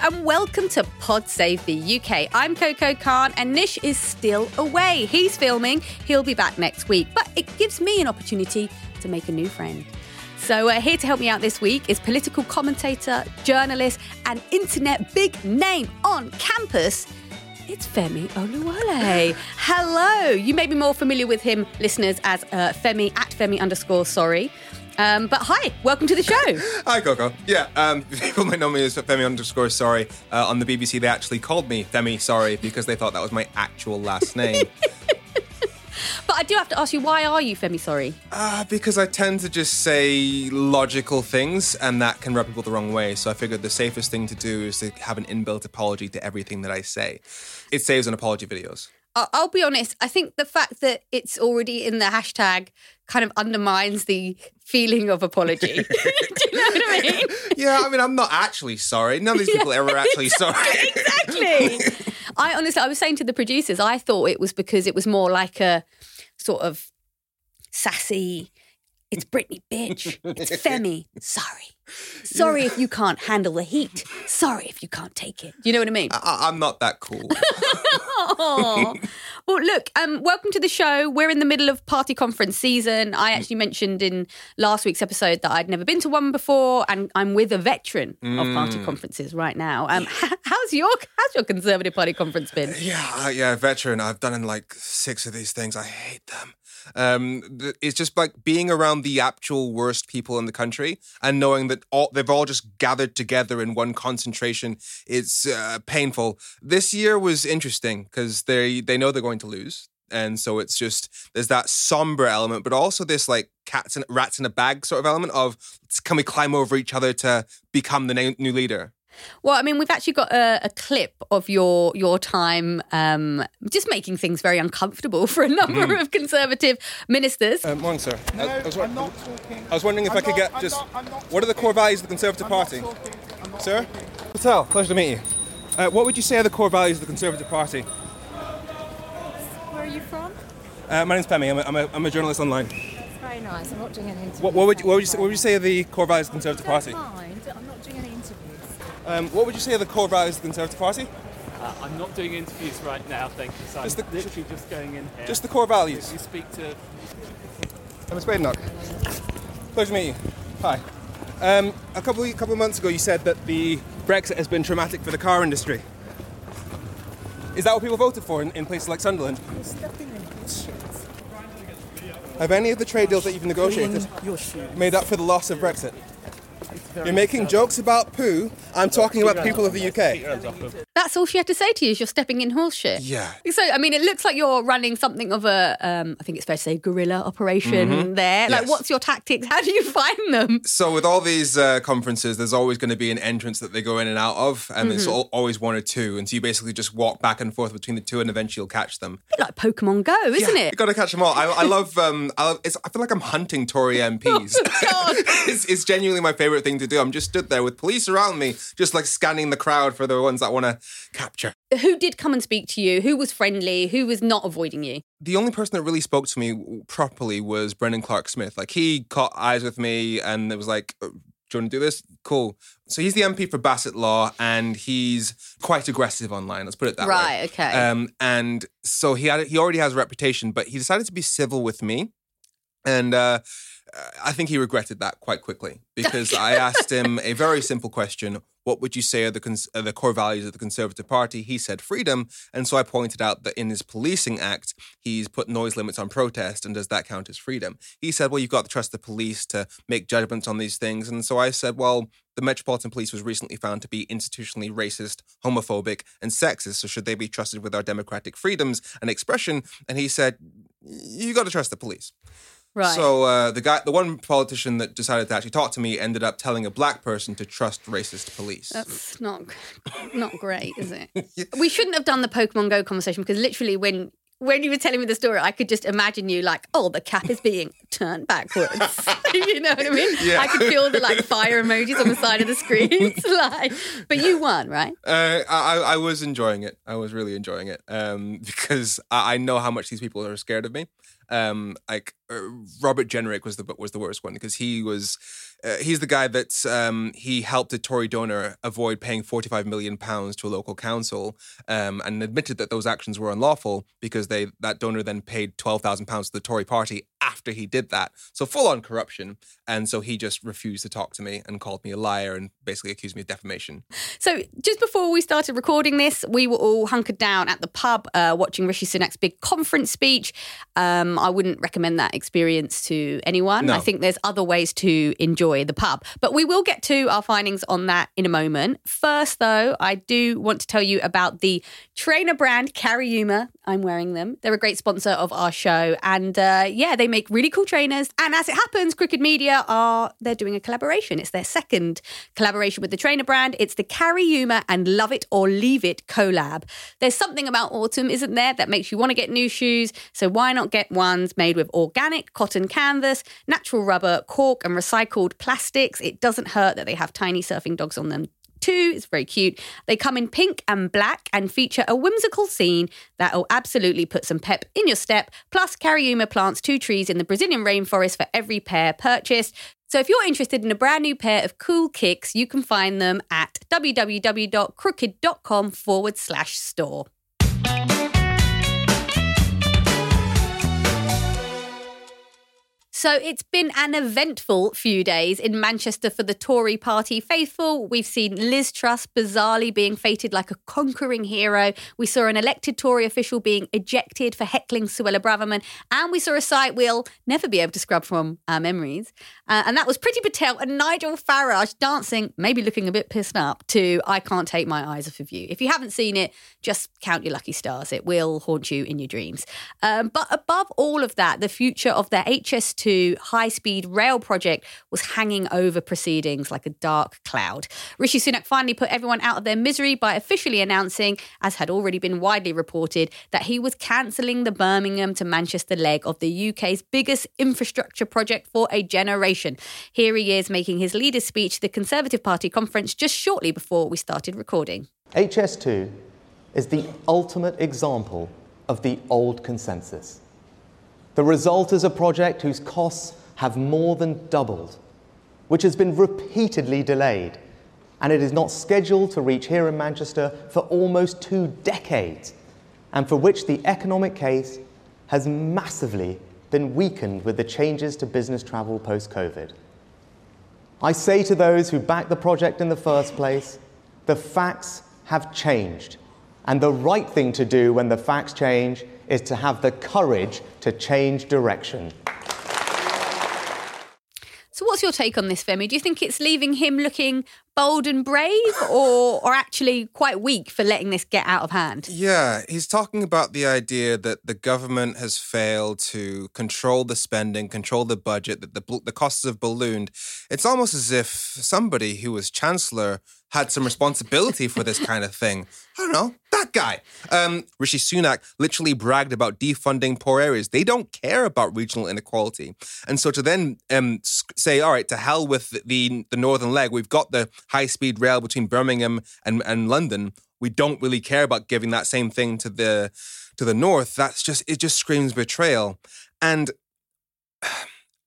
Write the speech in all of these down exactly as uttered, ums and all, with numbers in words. And welcome to Pod Save the U K. I'm Coco Khan and Nish is still away. He's filming. He'll be back next week. But it gives me an opportunity to make a new friend. So uh, here to help me out this week is political commentator, journalist and internet big name on campus. It's Femi Oluwole. Hello. You may be more familiar with him, listeners, as uh, Femi, at Femi underscore sorry. Um, but hi, welcome to the show. Hi, Coco. Yeah, um, people might know me as Femi underscore sorry. Uh, on the B B C, they actually called me Femi sorry because they thought that was my actual last name. But I do have to ask you, why are you Femi sorry? Uh, because I tend to just say logical things and that can rub people the wrong way. So I figured the safest thing to do is to have an inbuilt apology to everything that I say. It saves on apology videos. I'll be honest, I think the fact that it's already in the hashtag kind of undermines the feeling of apology. Do you know what I mean? Yeah, I mean, I'm not actually sorry. None of these people yeah, are ever actually exactly, sorry. Exactly. I honestly, I was saying to the producers, I thought it was because it was more like a sort of sassy, it's Britney, bitch. It's Femi. Sorry. Sorry yeah. if you can't handle the heat. Sorry if you can't take it. Do you know what I mean? I, I'm not that cool. Oh. Well, look, um, welcome to the show. We're in the middle of party conference season. I actually mentioned in last week's episode that I'd never been to one before, and I'm with a veteran mm. of party conferences right now. Um, how's your how's your Conservative Party conference been? Yeah, yeah, veteran. I've done in like six of these things. I hate them. Um, it's just like being around the actual worst people in the country and knowing that all, they've all just gathered together in one concentration. It's uh, painful. This year was interesting because they, they know they're going to lose. And so it's just, there's that somber element, but also this like cats and rats in a bag sort of element of, can we climb over each other to become the na- new leader? Well, I mean, we've actually got a, a clip of your your time um, just making things very uncomfortable for a number mm. of Conservative ministers. Um, morning, sir. No, I, I, was, I'm not talking. I was wondering if I'm I could not, get I'm just... Not, not what are the core values of the Conservative I'm Party? Talking, sir? Patel, pleasure to meet you. Uh, what would you say are the core values of the Conservative Party? Where are you from? Uh, my name's Femi. I'm a, I'm, a, I'm a journalist online. That's very nice. I'm not doing anything to... What, what, would, you, what, would, you, what would you say are the core values of the Conservative Party? Mind. I'm not doing any interviews. Um, what would you say are the core values of the Conservative Party? Uh, I'm not doing interviews right now, thank you. So I'm the, literally just going in here. Just the core values? You speak to... I'm a Spadenok. Pleasure to meet you. Hi. Um, a couple of, couple of months ago you said that the Brexit has been traumatic for the car industry. Is that what people voted for in, in places like Sunderland? Have any of the trade deals that you've negotiated made up for the loss of Brexit? You're making jokes about poo. I'm talking about the people of the U K. That's all she had to say to you is you're stepping in horse shit. Yeah. So, I mean, it looks like you're running something of a, um, I think it's fair to say, guerrilla operation mm-hmm. there. Like, yes. What's your tactics? How do you find them? So with all these uh, conferences, there's always going to be an entrance that they go in and out of. And mm-hmm. there's always one or two. And so you basically just walk back and forth between the two and eventually you'll catch them. A bit like Pokemon Go, isn't yeah, it? You've got to catch them all. I, I love, um, I, love it's, I feel like I'm hunting Tory M Ps. Oh, God. it's, it's genuinely my favourite thing to do. I'm just stood there with police around me, just like scanning the crowd for the ones that want to capture. Who did come and speak to you? Who was friendly? Who was not avoiding you? The only person that really spoke to me properly was Brendan Clarke-Smith. Like, he caught eyes with me and it was like, do you want to do this? Cool. So he's the M P for Bassetlaw and he's quite aggressive online. Let's put it that right, way. Right, okay. Um, and so he had, he already has a reputation, but he decided to be civil with me. And uh, I think he regretted that quite quickly because I asked him a very simple question. What would you say are the, cons- are the core values of the Conservative Party? He said freedom. And so I pointed out that in his policing act, he's put noise limits on protest. And does that count as freedom? He said, well, you've got to trust the police to make judgments on these things. And so I said, well, the Metropolitan Police was recently found to be institutionally racist, homophobic and sexist. So should they be trusted with our democratic freedoms and expression? And he said, you got to trust the police. Right. So uh, the guy, the one politician that decided to actually talk to me ended up telling a black person to trust racist police. That's not not great, is it? Yeah. We shouldn't have done the Pokemon Go conversation because literally when... When you were telling me the story, I could just imagine you like, oh, the cap is being turned backwards. You know what I mean? Yeah. I could feel the like fire emojis on the side of the screen. Like, but you won, right? Uh, I, I was enjoying it. I was really enjoying it um, because I, I know how much these people are scared of me. Um, like uh, Robert Jenrick was the was the worst one because he was uh, he's the guy that's um, he helped a Tory donor avoid paying forty-five million pounds to a local council um, and admitted that those actions were unlawful because they that donor then paid twelve thousand pounds to the Tory party after he did that, so full on corruption. And so he just refused to talk to me and called me a liar and basically accused me of defamation. So just before we started recording this, we were all hunkered down at the pub uh, watching Rishi Sunak's big conference speech. Um, I wouldn't recommend that experience to anyone. No. I think there's other ways to enjoy the pub. But we will get to our findings on that in a moment. First, though, I do want to tell you about the trainer brand Cariuma. I'm wearing them. They're a great sponsor of our show. And uh, yeah, they make really cool trainers. And as it happens, Crooked Media are, they're doing a collaboration. It's their second collaboration with the trainer brand. It's the Cariuma and Love It or Leave It collab. There's something about autumn, isn't there, that makes you want to get new shoes. So why not get ones made with organic cotton canvas, natural rubber, cork and recycled plastics. It doesn't hurt that they have tiny surfing dogs on them too. It's very cute. They come in pink and black and feature a whimsical scene that'll absolutely put some pep in your step. Plus, Cariuma plants two trees in the Brazilian rainforest for every pair purchased. So if you're interested in a brand new pair of cool kicks, you can find them at www.crooked.com forward slash store. So it's been an eventful few days in Manchester for the Tory party faithful. We've seen Liz Truss bizarrely being feted like a conquering hero. We saw an elected Tory official being ejected for heckling Suella Braverman. And we saw a sight we'll never be able to scrub from our memories. Uh, and that was Priti Patel and Nigel Farage dancing, maybe looking a bit pissed up, to I Can't Take My Eyes Off of You. If you haven't seen it, just count your lucky stars. It will haunt you in your dreams. Um, but above all of that, the future of their H S two high-speed rail project was hanging over proceedings like a dark cloud. Rishi Sunak finally put everyone out of their misery by officially announcing, as had already been widely reported, that he was cancelling the Birmingham to Manchester leg of the U K's biggest infrastructure project for a generation. Here he is making his leader's speech to the Conservative Party Conference just shortly before we started recording. H S two is the ultimate example of the old consensus. The result is a project whose costs have more than doubled, which has been repeatedly delayed, and it is not scheduled to reach here in Manchester for almost two decades, and for which the economic case has massively been weakened with the changes to business travel post-COVID. I say to those who backed the project in the first place, the facts have changed, and the right thing to do when the facts change is to have the courage to change direction. So what's your take on this, Femi? Do you think it's leaving him looking bold and brave or, or actually quite weak for letting this get out of hand? Yeah, he's talking about the idea that the government has failed to control the spending, control the budget, that the, the costs have ballooned. It's almost as if somebody who was chancellor had some responsibility for this kind of thing. I don't know, that guy. Um, Rishi Sunak literally bragged about defunding poor areas. They don't care about regional inequality. And so to then um, say, all right, to hell with the, the northern leg, we've got the high-speed rail between Birmingham and, and London. We don't really care about giving that same thing to the to the north. That's just, it just screams betrayal. And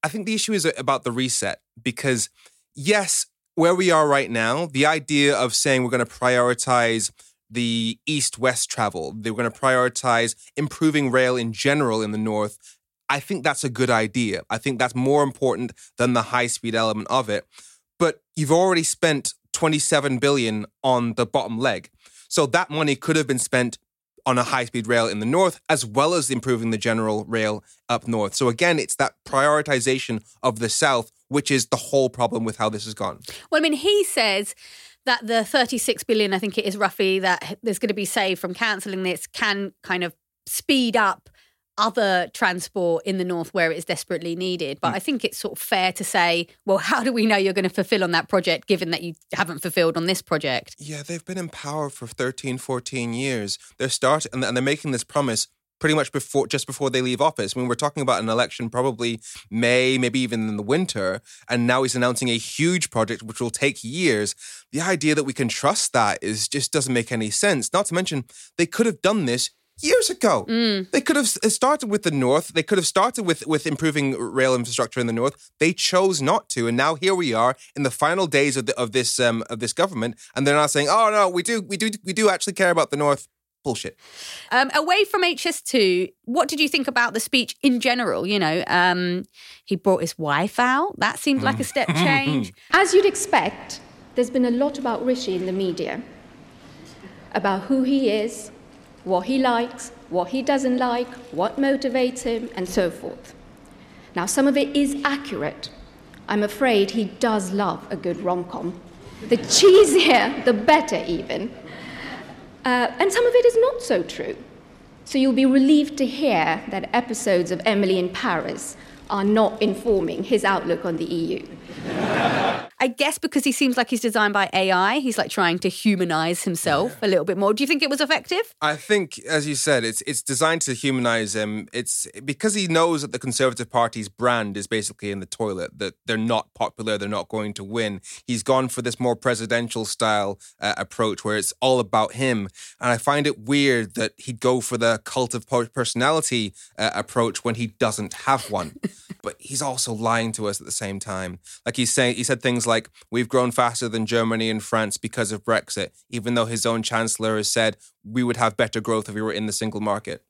I think the issue is about the reset because, yes, where we are right now, the idea of saying we're going to prioritize the east-west travel, that we're going to prioritize improving rail in general in the north, I think that's a good idea. I think that's more important than the high-speed element of it. But you've already spent twenty-seven billion dollars on the bottom leg. So that money could have been spent on a high-speed rail in the north, as well as improving the general rail up north. So again, it's that prioritization of the south, which is the whole problem with how this has gone. Well, I mean, he says that the thirty-six billion, I think it is roughly, that there's going to be saved from cancelling this can kind of speed up other transport in the north where it's desperately needed. But mm. I think it's sort of fair to say, well, how do we know you're going to fulfil on that project given that you haven't fulfilled on this project? Yeah, they've been in power for thirteen, fourteen years. They're starting and they're making this promise pretty much before, just before they leave office. I mean, we're talking about an election probably May, maybe even in the winter, and now he's announcing a huge project which will take years. The idea that we can trust that is just doesn't make any sense. Not to mention, they could have done this years ago. Mm. They could have started with the north. They could have started with, with improving rail infrastructure in the north. They chose not to, and now here we are in the final days of the, of this um, of this government, and they're now saying, "Oh no, we do we do we do actually care about the north." Bullshit. Um, away from H S two, what did you think about the speech in general? You know, um, he brought his wife out. That seemed like a step change. As you'd expect, there's been a lot about Rishi in the media, about who he is, what he likes, what he doesn't like, what motivates him, and so forth. Now, some of it is accurate. I'm afraid he does love a good rom-com. The cheesier, the better even. Uh, and some of it is not so true. So you'll be relieved to hear that episodes of Emily in Paris are not informing his outlook on the E U. I guess because he seems like he's designed by A I, he's like trying to humanise himself yeah. a little bit more. Do you think it was effective? I think, as you said, it's it's designed to humanise him. It's because he knows that the Conservative Party's brand is basically in the toilet, that they're not popular, they're not going to win. He's gone for this more presidential style uh, approach where it's all about him. And I find it weird that he'd go for the cult of personality uh, approach when he doesn't have one. But he's also lying to us at the same time. Like he's saying, he said things like, we've grown faster than Germany and France because of Brexit, even though his own chancellor has said we would have better growth if we were in the single market.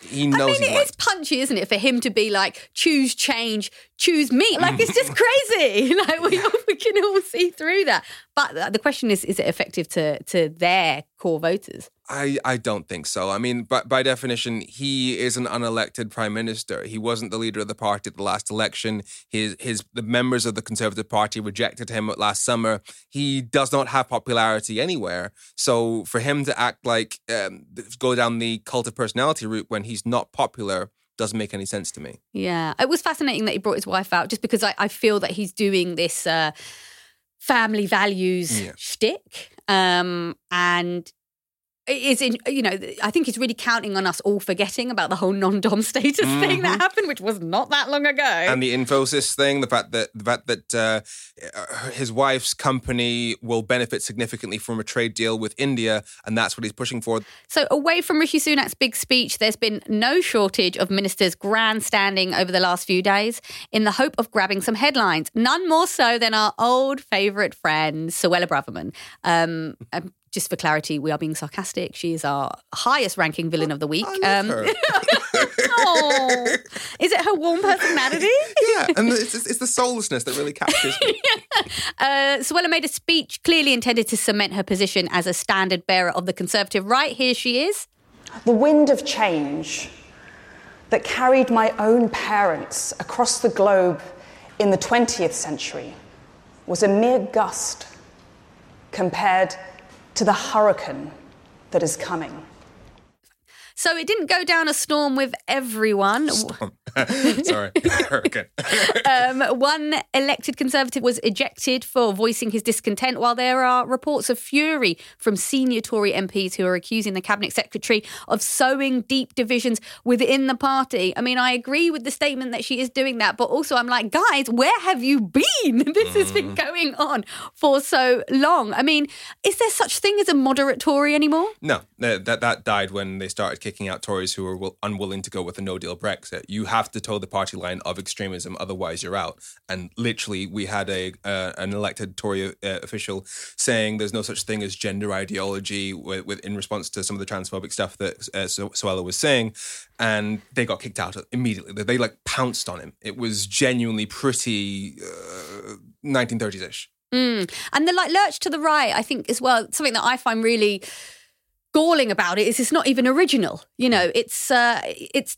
He knows. I mean, it is punchy, isn't it, for him to be like, choose change, choose me. Like, it's just crazy. Like, we, we can all see through that. But the question is, is it effective to to their core voters? I, I don't think so. I mean, by, by definition, he is an unelected prime minister. He wasn't the leader of the party at the last election. His his the members of the Conservative Party rejected him last summer. He does not have popularity anywhere. So for him to act like, um, go down the cult of personality route when he's not popular doesn't make any sense to me. Yeah, it was fascinating that he brought his wife out just because I, I feel that he's doing this uh, family values yeah. shtick. Um, and... Is in, you know, I think he's really counting on us all forgetting about the whole non-dom status mm-hmm. thing that happened, which was not that long ago. And the Infosys thing, the fact that the fact that uh, his wife's company will benefit significantly from a trade deal with India, and that's what he's pushing for. So away from Rishi Sunak's big speech, there's been no shortage of ministers grandstanding over the last few days in the hope of grabbing some headlines. None more so than our old favourite friend, Suella Braverman. Um, Just for clarity, we are being sarcastic. She is our highest-ranking villain of the week. I love um, her. Oh, is it her warm personality? Yeah, and it's, it's the soullessness that really captures me. yeah. uh, Suella made a speech clearly intended to cement her position as a standard-bearer of the Conservative right. Here she is. The wind of change that carried my own parents across the globe in the twentieth century was a mere gust compared to the hurricane that is coming. So it didn't go down a storm with everyone. Storm. Sorry, hurricane. um, one elected Conservative was ejected for voicing his discontent, while there are reports of fury from senior Tory M Ps who are accusing the Cabinet Secretary of sowing deep divisions within the party. I mean, I agree with the statement that she is doing that, but also I'm like, guys, where have you been? This has been going on for so long. I mean, is there such thing as a moderate Tory anymore? No, that, that died when they started kicking out Tories who were unwilling to go with a no-deal Brexit. You have to toe the party line of extremism, otherwise you're out. And literally, we had a uh, an elected Tory uh, official saying there's no such thing as gender ideology with, with in response to some of the transphobic stuff that uh, Su- Suella was saying, and they got kicked out immediately. They, they like pounced on him. It was genuinely pretty uh, nineteen thirties-ish. Mm. And the like lurch to the right, I think, as well, something that I find really galling about it is it's not even original. You know, it's uh, it's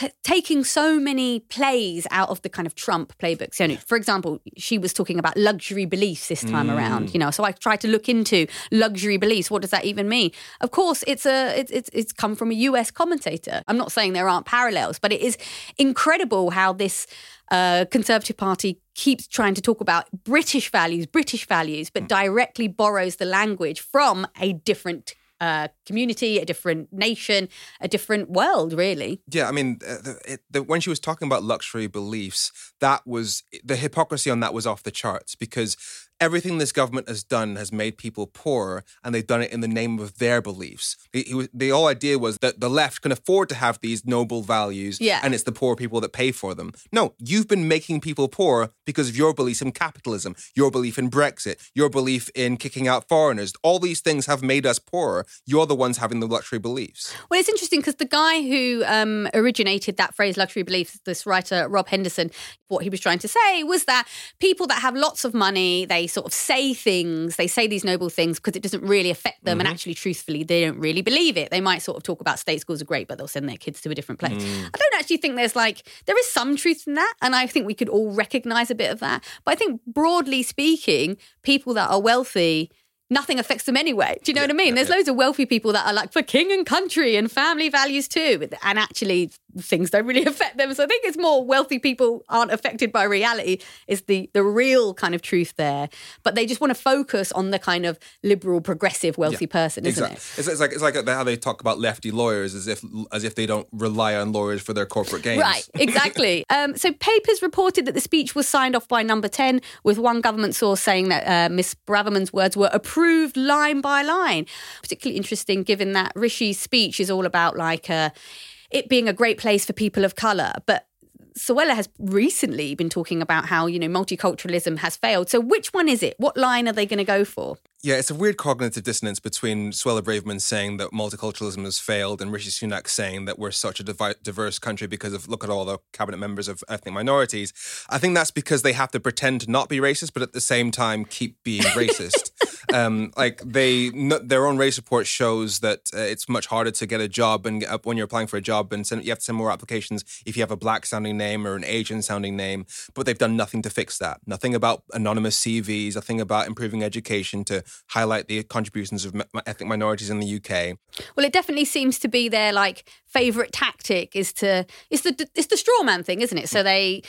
t- taking so many plays out of the kind of Trump playbook. So, for example, she was talking about luxury beliefs this time mm. around, you know, so I tried to look into luxury beliefs. What does that even mean? Of course, it's a it's it's, it's come from a U S commentator. I'm not saying there aren't parallels, but it is incredible how this uh, Conservative Party keeps trying to talk about British values, British values, but mm. directly borrows the language from a different Uh, community, a different nation, a different world, really. Yeah, I mean, uh, the, it, the, when she was talking about luxury beliefs, that was, the hypocrisy on that was off the charts, because everything this government has done has made people poorer, and they've done it in the name of their beliefs. It, it was, the whole idea was that the left can afford to have these noble values, yeah. and it's the poor people that pay for them. No, you've been making people poor because of your beliefs in capitalism, your belief in Brexit, your belief in kicking out foreigners. All these things have made us poorer. You're the ones having the luxury beliefs. Well, it's interesting because the guy who um, originated that phrase, luxury beliefs, this writer, Rob Henderson, what he was trying to say was that people that have lots of money, they sort of say things, they say these noble things because it doesn't really affect them. Mm-hmm. And actually, truthfully, they don't really believe it. They might sort of talk about state schools are great, but they'll send their kids to a different place. Mm. I don't actually think there's like, there is some truth in that. And I think we could all recognise a bit of that. But I think broadly speaking, people that are wealthy, nothing affects them anyway. Do you know yeah, what I mean? Yeah, There's yeah. loads of wealthy people that are like for king and country and family values too. And actually things don't really affect them. So I think it's more wealthy people aren't affected by reality is the, the real kind of truth there. But they just want to focus on the kind of liberal, progressive, wealthy yeah, person, isn't exactly. it? It's, it's like it's like how they talk about lefty lawyers as if as if they don't rely on lawyers for their corporate gains. Right, exactly. um, so papers reported that the speech was signed off by Number ten, with one government source saying that uh, Miss Braverman's words were approved Proved line by line. Particularly interesting given that Rishi's speech is all about like uh, it being a great place for people of colour. But Suella has recently been talking about how, you know, multiculturalism has failed. So which one is it? What line are they going to go for? Yeah, it's a weird cognitive dissonance between Suella Braverman saying that multiculturalism has failed and Rishi Sunak saying that we're such a divi- diverse country because of, look at all the cabinet members of ethnic minorities. I think that's because they have to pretend to not be racist, but at the same time keep being racist. um, like they, no, their own race report shows that uh, it's much harder to get a job and get up when you're applying for a job, and send, you have to send more applications if you have a black-sounding name or an Asian-sounding name. But they've done nothing to fix that. Nothing about anonymous C Vs. Nothing about improving education to highlight the contributions of ethnic minorities in the U K. Well, it definitely seems to be their like favourite tactic is to it's the it's the straw man thing, isn't it? So they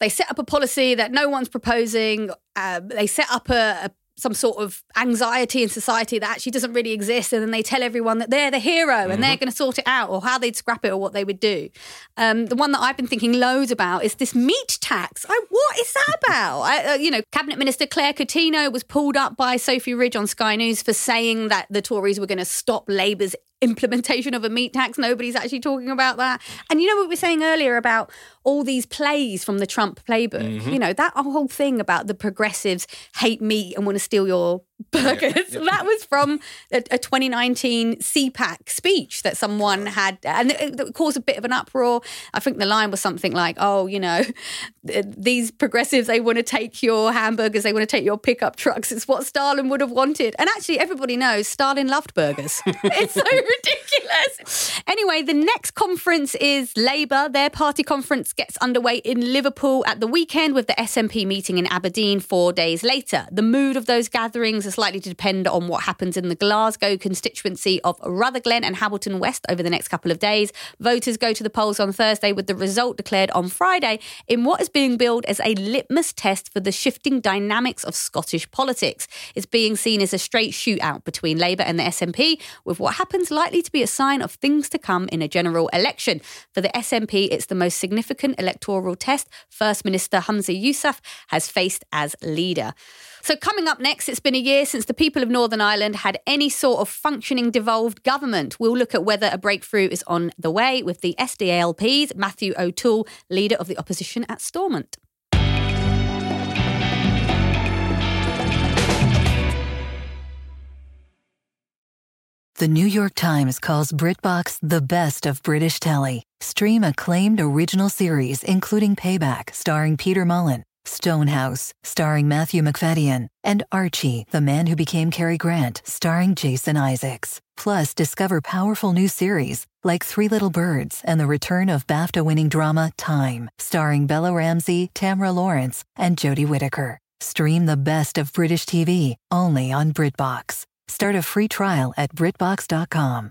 they set up a policy that no one's proposing. Uh, they set up a, a some sort of anxiety in society that actually doesn't really exist, and then they tell everyone that they're the hero and mm-hmm. they're going to sort it out, or how they'd scrap it, or what they would do. Um, the one that I've been thinking loads about is this meat tax. I, what is that about? I, uh, you know, Cabinet Minister Claire Coutinho was pulled up by Sophie Ridge on Sky News for saying that the Tories were going to stop Labour's implementation of a meat tax. Nobody's actually talking about that. And you know what we were saying earlier about all these plays from the Trump playbook? Mm-hmm. You know, that whole thing about the progressives hate meat and want to steal your burgers. Yeah, yeah. That was from a, a twenty nineteen CPAC speech that someone had, and it, it caused a bit of an uproar. I think the line was something like, oh, you know, these progressives, they want to take your hamburgers, they want to take your pickup trucks. It's what Stalin would have wanted. And actually, everybody knows Stalin loved burgers. It's so ridiculous. Anyway, the next conference is Labour. Their party conference gets underway in Liverpool at the weekend, with the S N P meeting in Aberdeen four days later. The mood of those gatherings is likely to depend on what happens in the Glasgow constituency of Rutherglen and Hamilton West over the next couple of days. Voters go to the polls on Thursday, with the result declared on Friday in what is being billed as a litmus test for the shifting dynamics of Scottish politics. It's being seen as a straight shootout between Labour and the S N P, with what happens likely to be a sign of things to come in a general election. For the S N P, it's the most significant electoral test First Minister Humza Yousaf has faced as leader. So coming up next, it's been a year since the people of Northern Ireland had any sort of functioning devolved government. We'll look at whether a breakthrough is on the way with the S D A L P's Matthew O'Toole, leader of the opposition at Stormont. The New York Times calls BritBox the best of British telly. Stream acclaimed original series, including Payback, starring Peter Mullen, Stonehouse, starring Matthew McFadyen, and Archie, the man who became Cary Grant, starring Jason Isaacs. Plus, discover powerful new series like Three Little Birds and the return of BAFTA-winning drama Time, starring Bella Ramsey, Tamra Lawrence, and Jodie Whittaker. Stream the best of British T V only on BritBox. Start a free trial at BritBox dot com.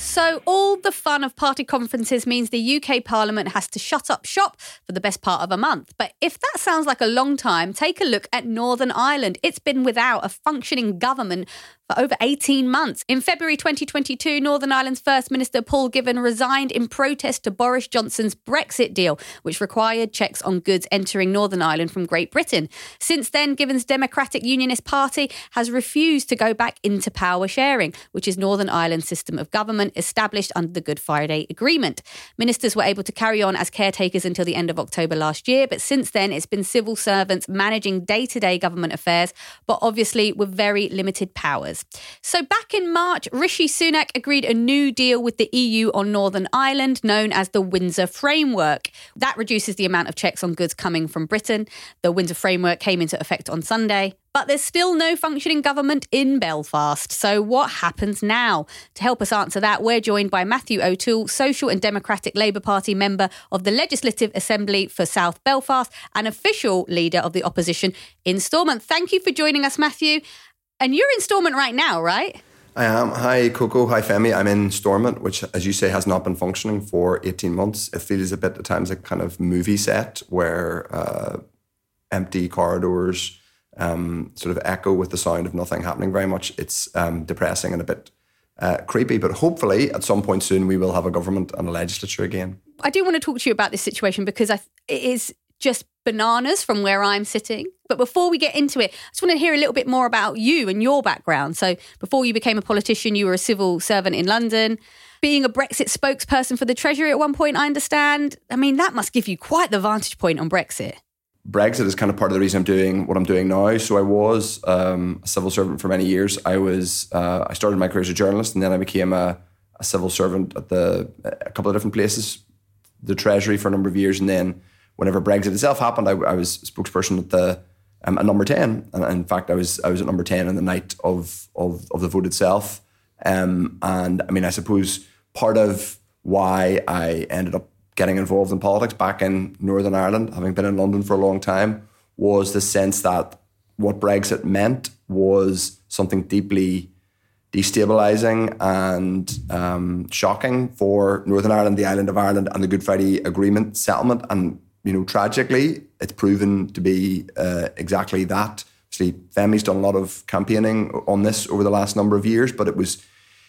So all the fun of party conferences means the U K Parliament has to shut up shop for the best part of a month. But if that sounds like a long time, take a look at Northern Ireland. It's been without a functioning government for over eighteen months. In February twenty twenty-two, Northern Ireland's First Minister Paul Given resigned in protest to Boris Johnson's Brexit deal, which required checks on goods entering Northern Ireland from Great Britain. Since then, Given's Democratic Unionist Party has refused to go back into power sharing, which is Northern Ireland's system of government established under the Good Friday Agreement. Ministers were able to carry on as caretakers until the end of October last year, but since then it's been civil servants managing day-to-day government affairs, but obviously with very limited powers. So back in March, Rishi Sunak agreed a new deal with the E U on Northern Ireland known as the Windsor Framework. That reduces the amount of checks on goods coming from Britain. The Windsor Framework came into effect on Sunday. But there's still no functioning government in Belfast. So what happens now? To help us answer that, we're joined by Matthew O'Toole, Social and Democratic Labour Party member of the Legislative Assembly for South Belfast and official leader of the opposition in Stormont. Thank you for joining us, Matthew. And you're in Stormont right now, right? I am. Hi, Coco. Hi, Femi. I'm in Stormont, which, as you say, has not been functioning for eighteen months. It feels a bit at times like kind of movie set where uh, empty corridors um, sort of echo with the sound of nothing happening very much. It's um, depressing and a bit uh, creepy. But hopefully at some point soon we will have a government and a legislature again. I do want to talk to you about this situation because I th- it is just bananas from where I'm sitting. But before we get into it, I just want to hear a little bit more about you and your background. So before you became a politician, you were a civil servant in London, being a Brexit spokesperson for the Treasury at one point, I understand. I mean, that must give you quite the vantage point on Brexit. Brexit is kind of part of the reason I'm doing what I'm doing now. So I was um, a civil servant for many years. I was uh, I started my career as a journalist and then I became a, a civil servant at the a couple of different places, the Treasury for a number of years. And then whenever Brexit itself happened, I, I was spokesperson at the um, at number ten, and in fact, I was I was at number ten on the night of of, of the vote itself. Um, and I mean, I suppose part of why I ended up getting involved in politics back in Northern Ireland, having been in London for a long time, was the sense that what Brexit meant was something deeply destabilising and um, shocking for Northern Ireland, the island of Ireland, and the Good Friday Agreement settlement. And you know, tragically, it's proven to be uh, exactly that. Obviously, Femi's done a lot of campaigning on this over the last number of years, but it was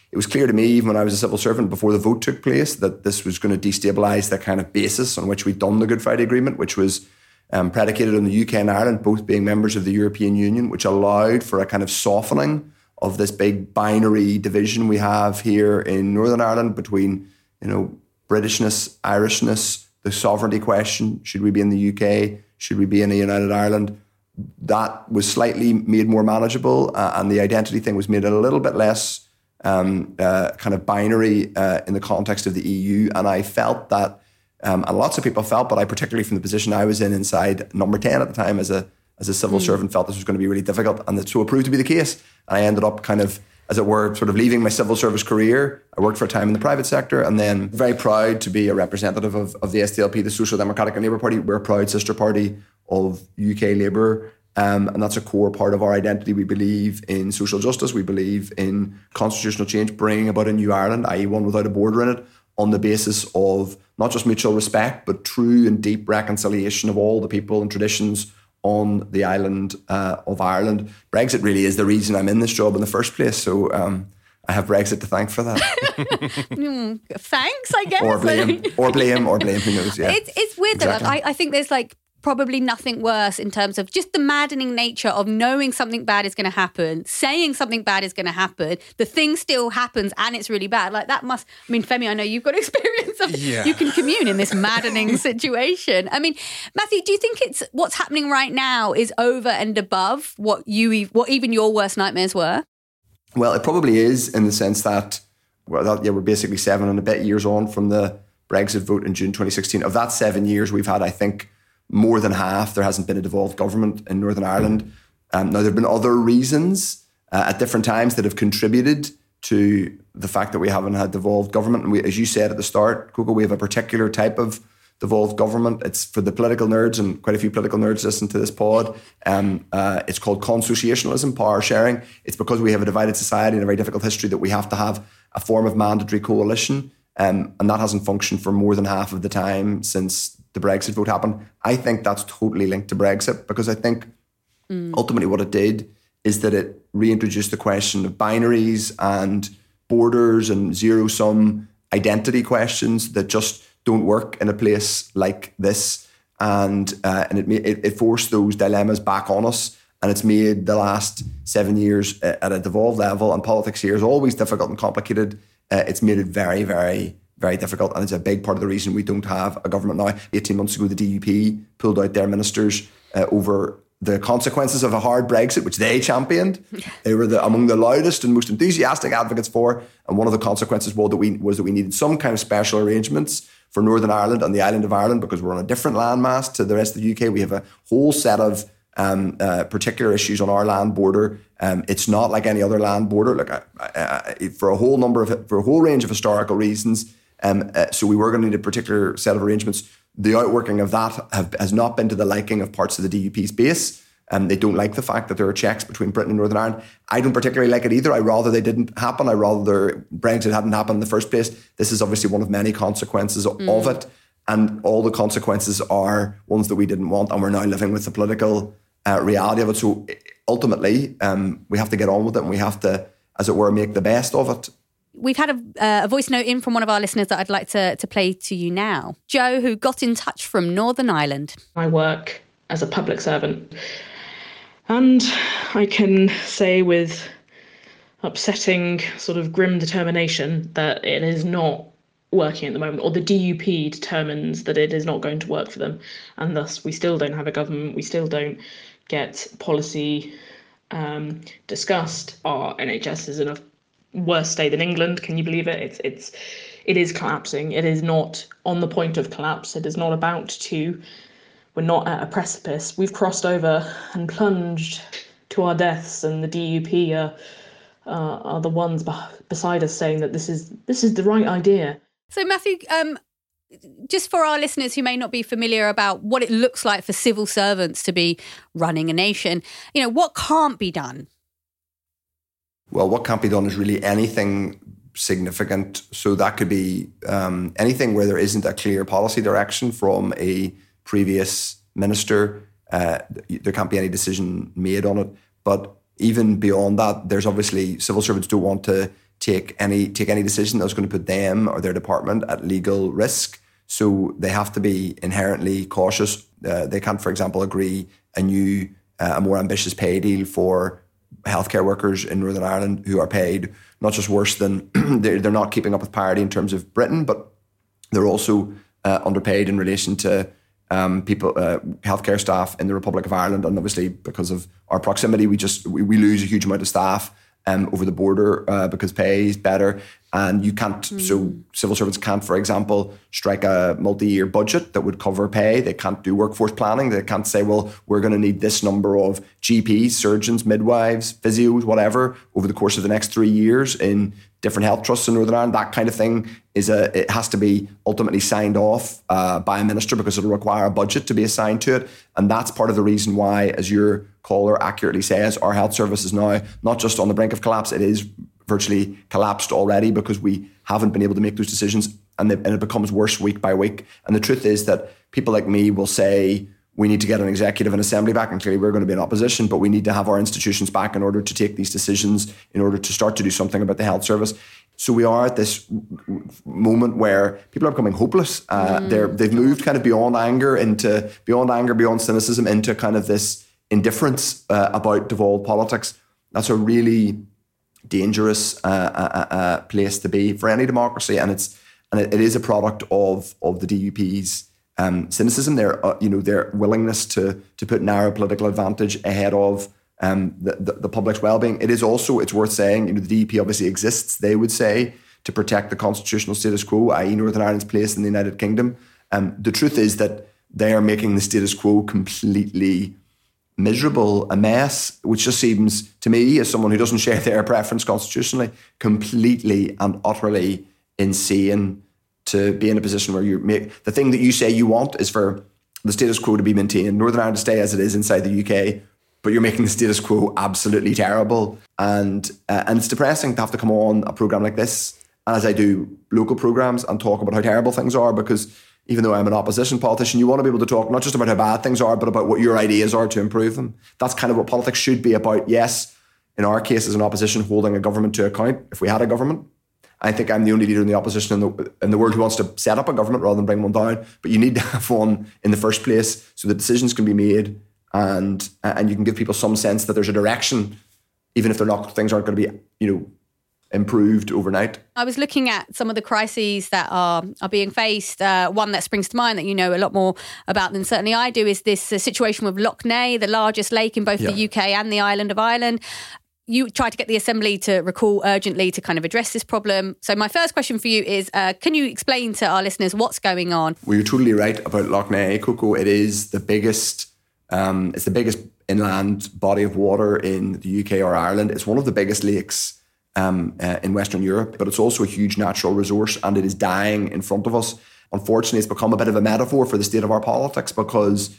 it was clear to me, even when I was a civil servant, before the vote took place, that this was going to destabilise the kind of basis on which we'd done the Good Friday Agreement, which was um, predicated on the U K and Ireland both being members of the European Union, which allowed for a kind of softening of this big binary division we have here in Northern Ireland between, you know, Britishness, Irishness, the sovereignty question, should we be in the U K? Should we be in a United Ireland? That was slightly made more manageable uh, and the identity thing was made a little bit less um, uh, kind of binary uh, in the context of the E U. And I felt that, um, and lots of people felt, but I particularly from the position I was in inside number ten at the time as a as a civil mm. servant felt this was going to be really difficult. And that so it proved to be the case. And I ended up kind of, as it were, sort of leaving my civil service career. I worked for a time in the private sector and then very proud to be a representative of, of the S D L P, the Social Democratic Labour Party. We're a proud sister party of U K Labour. Um, and that's a core part of our identity. We believe in social justice. We believe in constitutional change, bringing about a new Ireland, that is one without a border in it, on the basis of not just mutual respect, but true and deep reconciliation of all the people and traditions on the island uh, of Ireland. Brexit really is the reason I'm in this job in the first place. So um, I have Brexit to thank for that. mm, thanks, I guess. Or blame, or blame, or blame, who knows, yeah. It's, it's weird exactly. though, like, I, I think there's like probably nothing worse in terms of just the maddening nature of knowing something bad is going to happen, saying something bad is going to happen, the thing still happens and it's really bad. Like that must, I mean, Femi, I know you've got experience of, yeah. you can commune in this maddening situation. I mean, Matthew, do you think it's what's happening right now is over and above what you, what even your worst nightmares were? Well, it probably is in the sense that, well, that, yeah, we're basically seven and a bit years on from the Brexit vote in June twenty sixteen. Of that seven years, we've had, I think, more than half. There hasn't been a devolved government in Northern Ireland. Um, now, there have been other reasons uh, at different times that have contributed to the fact that we haven't had devolved government. And we, as you said at the start, Coco, we have a particular type of devolved government. It's for the political nerds, and quite a few political nerds listen to this pod. Um, uh, it's called consociationalism, power sharing. It's because we have a divided society and a very difficult history that we have to have a form of mandatory coalition. Um, and that hasn't functioned for more than half of the time since the Brexit vote happened. I think that's totally linked to Brexit, because I think mm. ultimately what it did is that it reintroduced the question of binaries and borders and zero-sum identity questions that just don't work in a place like this, and uh, and it, it it forced those dilemmas back on us, and it's made the last seven years at a devolved level, and politics here is always difficult and complicated. Uh, it's made it very, very, very difficult, and it's a big part of the reason we don't have a government now. eighteen months ago, the D U P pulled out their ministers uh, over the consequences of a hard Brexit, which they championed. They were the, among the loudest and most enthusiastic advocates for, and one of the consequences was that we, was that we needed some kind of special arrangements for Northern Ireland and the island of Ireland, because we're on a different landmass to the rest of the U K. We have a whole set of um, uh, particular issues on our land border. Um, it's not like any other land border. Like I, I, I, for a whole number of for a whole range of historical reasons. Um, uh, so we were going to need a particular set of arrangements. The outworking of that have, has not been to the liking of parts of the D U P's base. Um, they don't like the fact that there are checks between Britain and Northern Ireland. I don't particularly like it either. I rather they didn't happen. I rather Brexit hadn't happened in the first place. This is obviously one of many consequences mm. of it. And all the consequences are ones that we didn't want. And we're now living with the political uh, reality of it. So ultimately, um, we have to get on with it. And we have to, as it were, make the best of it. We've had a, uh, a voice note in from one of our listeners that I'd like to, to play to you now. Joe, who got in touch from Northern Ireland. I work as a public servant. And I can say with upsetting sort of grim determination that it is not working at the moment, or the D U P determines that it is not going to work for them. And thus we still don't have a government, we still don't get policy um, discussed. Our N H S is in a worse state than England, can you believe it? It's, it's, it is collapsing. It is not on the point of collapse. It is not about to. We're not at a precipice. We've crossed over and plunged to our deaths, and the D U P are, uh, are the ones be- beside us saying that this is this is the right idea. So, Matthew, um, just for our listeners who may not be familiar about what it looks like for civil servants to be running a nation, you know, what can't be done? Well, what can't be done is really anything significant. So that could be um, anything where there isn't a clear policy direction from a previous minister. Uh, there can't be any decision made on it. But even beyond that, there's obviously civil servants don't want to take any take any decision that's going to put them or their department at legal risk. So they have to be inherently cautious. Uh, they can't, for example, agree a new, uh, a more ambitious pay deal for healthcare workers in Northern Ireland, who are paid not just worse than they're, they're not keeping up with parity in terms of Britain, but they're also uh, underpaid in relation to Um, people, uh, healthcare staff in the Republic of Ireland. And obviously because of our proximity, we just, we, we lose a huge amount of staff um, over the border uh, because pay is better. And you can't, mm. so civil servants can't, for example, strike a multi-year budget that would cover pay. They can't do workforce planning. They can't say, well, we're going to need this number of G Ps, surgeons, midwives, physios, whatever, over the course of the next three years in different health trusts in Northern Ireland. That kind of thing is a, it has to be ultimately signed off uh, by a minister, because it'll require a budget to be assigned to it. And that's part of the reason why, as your caller accurately says, our health service is now not just on the brink of collapse, it is virtually collapsed already, because we haven't been able to make those decisions, and, they, and it becomes worse week by week. And the truth is that people like me will say, we need to get an executive and assembly back, and clearly we're going to be in opposition, but we need to have our institutions back in order to take these decisions, in order to start to do something about the health service. So we are at this moment where people are becoming hopeless. Uh, mm. They're, they've moved kind of beyond anger into beyond anger, beyond cynicism, into kind of this indifference uh, about devolved politics. That's a really dangerous uh, uh, uh, place to be for any democracy, and it's and it, it is a product of of the D U P's um, cynicism. Their uh, you know their willingness to to put narrow political advantage ahead of Um, the, the, the public's well-being. It is also, it's worth saying, you know, the D U P obviously exists, they would say, to protect the constitutional status quo, that is. Northern Ireland's place in the United Kingdom. Um, the truth is that they are making the status quo completely miserable, a mess, which just seems to me, as someone who doesn't share their preference constitutionally, completely and utterly insane to be in a position where you make the thing that you say you want is for the status quo to be maintained, Northern Ireland to stay as it is inside the U K, but you're making the status quo absolutely terrible. And uh, and it's depressing to have to come on a programme like this, and as I do local programmes, and talk about how terrible things are, because even though I'm an opposition politician, you want to be able to talk not just about how bad things are, but about what your ideas are to improve them. That's kind of what politics should be about. Yes, in our case, as an opposition, holding a government to account, if we had a government. I think I'm the only leader in the opposition in the, in the world who wants to set up a government rather than bring one down. But you need to have one in the first place so that decisions can be made, and and you can give people some sense that there's a direction, even if they're not, things aren't going to be, you know, improved overnight. I was looking at some of the crises that are are being faced. Uh, one that springs to mind that you know a lot more about than certainly I do is this uh, situation with Lough Neagh, the largest lake in both yeah. the U K and the island of Ireland. You tried to get the Assembly to recall urgently to kind of address this problem. So my first question for you is, uh, can you explain to our listeners what's going on? Well, you're totally right about Lough Neagh, Coco. It is the biggest... Um, it's the biggest inland body of water in the U K or Ireland. It's one of the biggest lakes um, uh, in Western Europe, but it's also a huge natural resource, and it is dying in front of us. Unfortunately, it's become a bit of a metaphor for the state of our politics, because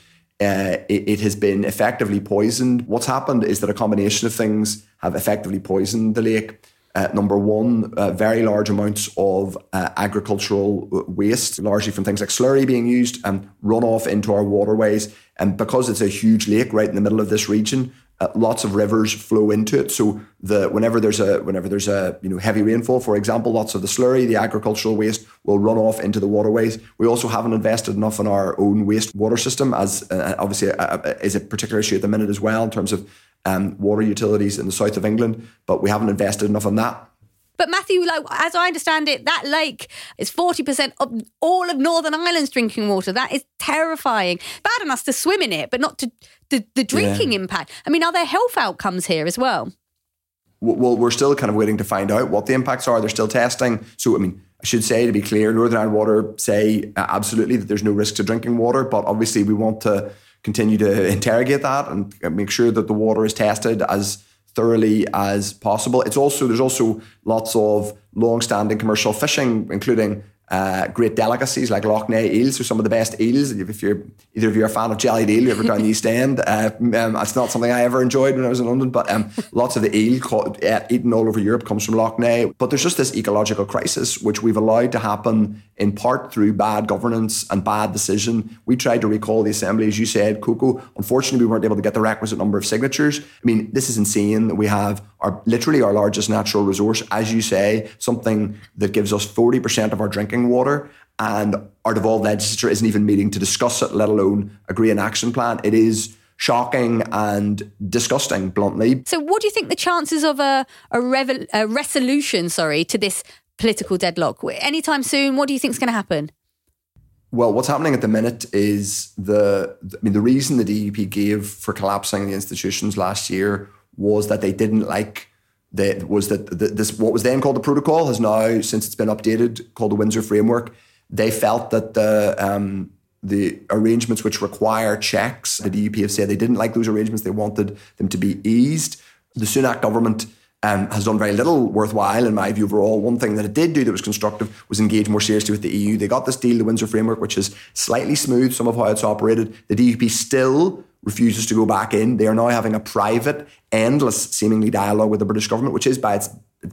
uh, it, it has been effectively poisoned. What's happened is that a combination of things have effectively poisoned the lake. Uh, number one, uh, very large amounts of uh, agricultural waste, largely from things like slurry being used, and runoff into our waterways. And because it's a huge lake right in the middle of this region, uh, lots of rivers flow into it. So the whenever there's a whenever there's a you know heavy rainfall, for example, lots of the slurry, the agricultural waste, will run off into the waterways. We also haven't invested enough in our own wastewater system, as uh, obviously uh, is a particular issue at the minute as well in terms of Um, water utilities in the south of England, but we haven't invested enough in that. But Matthew, like, as I understand it, that lake is forty percent of all of Northern Ireland's drinking water. That is terrifying. Bad enough to swim in it, but not to the, the drinking yeah. impact. I mean, are there health outcomes here as well? Well, we're still kind of waiting to find out what the impacts are. They're still testing. So, I mean, I should say, to be clear, Northern Ireland Water say uh, absolutely that there's no risk to drinking water, but obviously we want to continue to interrogate that and make sure that the water is tested as thoroughly as possible. It's also, there's also lots of long-standing commercial fishing, including uh, great delicacies like Lough Neagh eels, so some of the best eels. If you're, either of you are a fan of jellied eel, you ever down the East End, uh, um, that's not something I ever enjoyed when I was in London, but um, lots of the eel caught, uh, eaten all over Europe comes from Lough Neagh. But there's just this ecological crisis, which we've allowed to happen in part through bad governance and bad decision. We tried to recall the Assembly, as you said, Coco. Unfortunately, we weren't able to get the requisite number of signatures. I mean, this is insane. We have our literally our largest natural resource, as you say, something that gives us forty percent of our drinking water, and our devolved legislature isn't even meeting to discuss it, let alone agree an action plan. It is shocking and disgusting, bluntly. So what do you think the chances of a, a, revo- a resolution, sorry, to this political deadlock? Anytime soon, what do you think is going to happen? Well, what's happening at the minute is the, I mean, the reason the D U P gave for collapsing the institutions last year was that they didn't like That was that this what was then called the protocol has now, since it's been updated, called the Windsor Framework. They felt that the um, the arrangements which require checks, the D U P have said they didn't like those arrangements. They wanted them to be eased. The Sunak government um, has done very little worthwhile, in my view, overall. One thing that it did do that was constructive was engage more seriously with the E U. They got this deal, the Windsor Framework, which is slightly smooth some of how it's operated. The D U P still refuses to go back in. They are now having a private, endless, seemingly dialogue with the British government, which is by its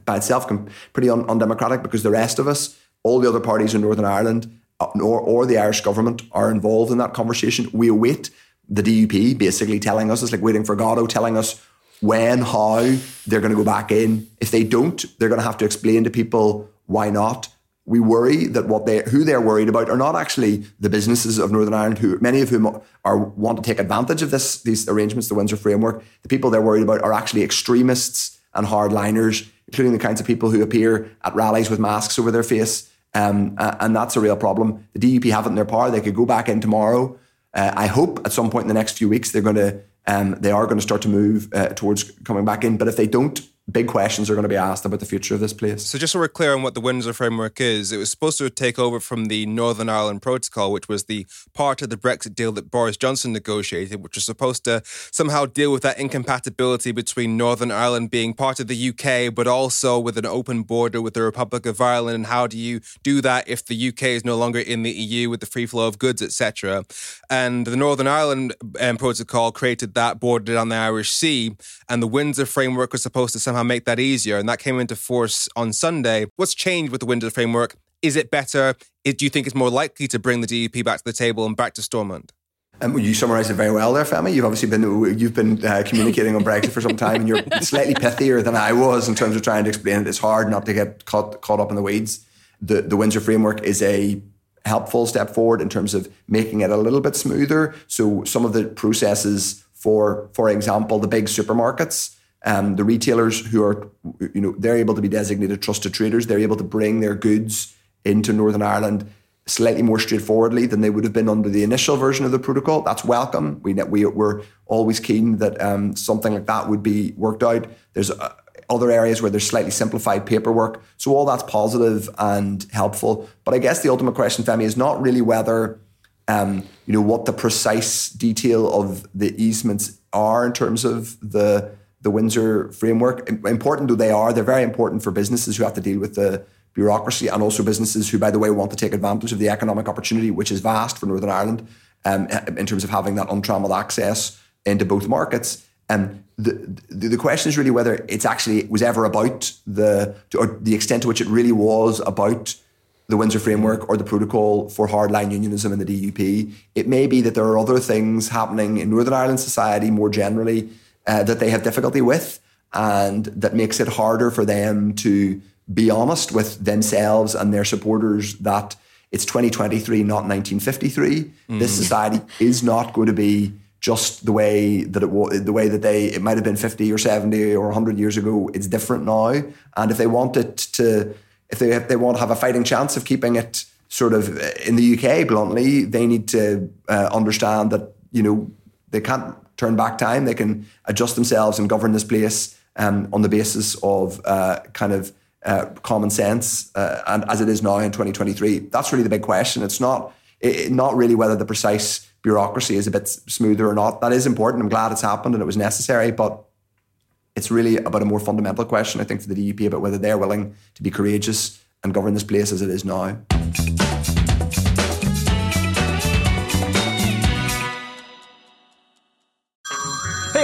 by itself pretty un- undemocratic, because the rest of us, all the other parties in Northern Ireland or, or the Irish government, are involved in that conversation. We await the D U P basically telling us, it's like waiting for Godot telling us when, how they're going to go back in. If they don't, they're going to have to explain to people why not. We worry that what they, who they're worried about are not actually the businesses of Northern Ireland, who many of whom are want to take advantage of this these arrangements, the Windsor Framework. The people they're worried about are actually extremists and hardliners, including the kinds of people who appear at rallies with masks over their face. Um, uh, and that's a real problem. The D U P have it in their power. They could go back in tomorrow. Uh, I hope at some point in the next few weeks, they're going to um, they are going to start to move uh, towards coming back in. But if they don't, big questions are going to be asked about the future of this place. So just so we're clear on what the Windsor Framework is, it was supposed to take over from the Northern Ireland Protocol, which was the part of the Brexit deal that Boris Johnson negotiated, which was supposed to somehow deal with that incompatibility between Northern Ireland being part of the U K, but also with an open border with the Republic of Ireland. And how do you do that if the U K is no longer in the E U with the free flow of goods, et cetera? And the Northern Ireland um, Protocol created that border on the Irish Sea, and the Windsor Framework was supposed to somehow make that easier, and that came into force on Sunday. What's changed with the Windsor Framework? Is it better? Do you think it's more likely to bring the D U P back to the table and back to Stormont? Um, you summarised it very well there, Femi. You've obviously been you've been uh, communicating on Brexit for some time, and you're slightly pithier than I was in terms of trying to explain it. It's hard not to get caught caught up in the weeds. The the Windsor Framework is a helpful step forward in terms of making it a little bit smoother. So some of the processes, for for example, the big supermarkets. Um, the retailers who are, you know, they're able to be designated trusted traders. They're able to bring their goods into Northern Ireland slightly more straightforwardly than they would have been under the initial version of the protocol. That's welcome. We we were always keen that um, something like that would be worked out. There's uh, other areas where there's slightly simplified paperwork. So all that's positive and helpful. But I guess the ultimate question, Femi, is not really whether, um, you know, what the precise detail of the easements are in terms of the... the Windsor Framework. Important though they are, they're very important for businesses who have to deal with the bureaucracy, and also businesses who, by the way, want to take advantage of the economic opportunity, which is vast for Northern Ireland, um, in terms of having that untrammeled access into both markets. And the, the the question is really whether it's actually it was ever about the or the extent to which it really was about the Windsor Framework or the protocol for hardline unionism in the D U P. It may be that there are other things happening in Northern Ireland society more generally Uh, that they have difficulty with, and that makes it harder for them to be honest with themselves and their supporters that it's twenty twenty-three, not nineteen fifty-three. Mm. This society is not going to be just the way that it was, the way that they, it might have been fifty or seventy or one hundred years ago. It's different now. And if they want it to, if they, if they want to have a fighting chance of keeping it sort of in the U K, bluntly, they need to uh, understand that, you know, they can't turn back time. They can adjust themselves and govern this place um, on the basis of uh, kind of uh, common sense. Uh, and as it is now in twenty twenty-three, that's really the big question. It's not it, not really whether the precise bureaucracy is a bit smoother or not. That is important. I'm glad it's happened and it was necessary, but it's really about a more fundamental question, I think, for the D U P about whether they're willing to be courageous and govern this place as it is now. Hey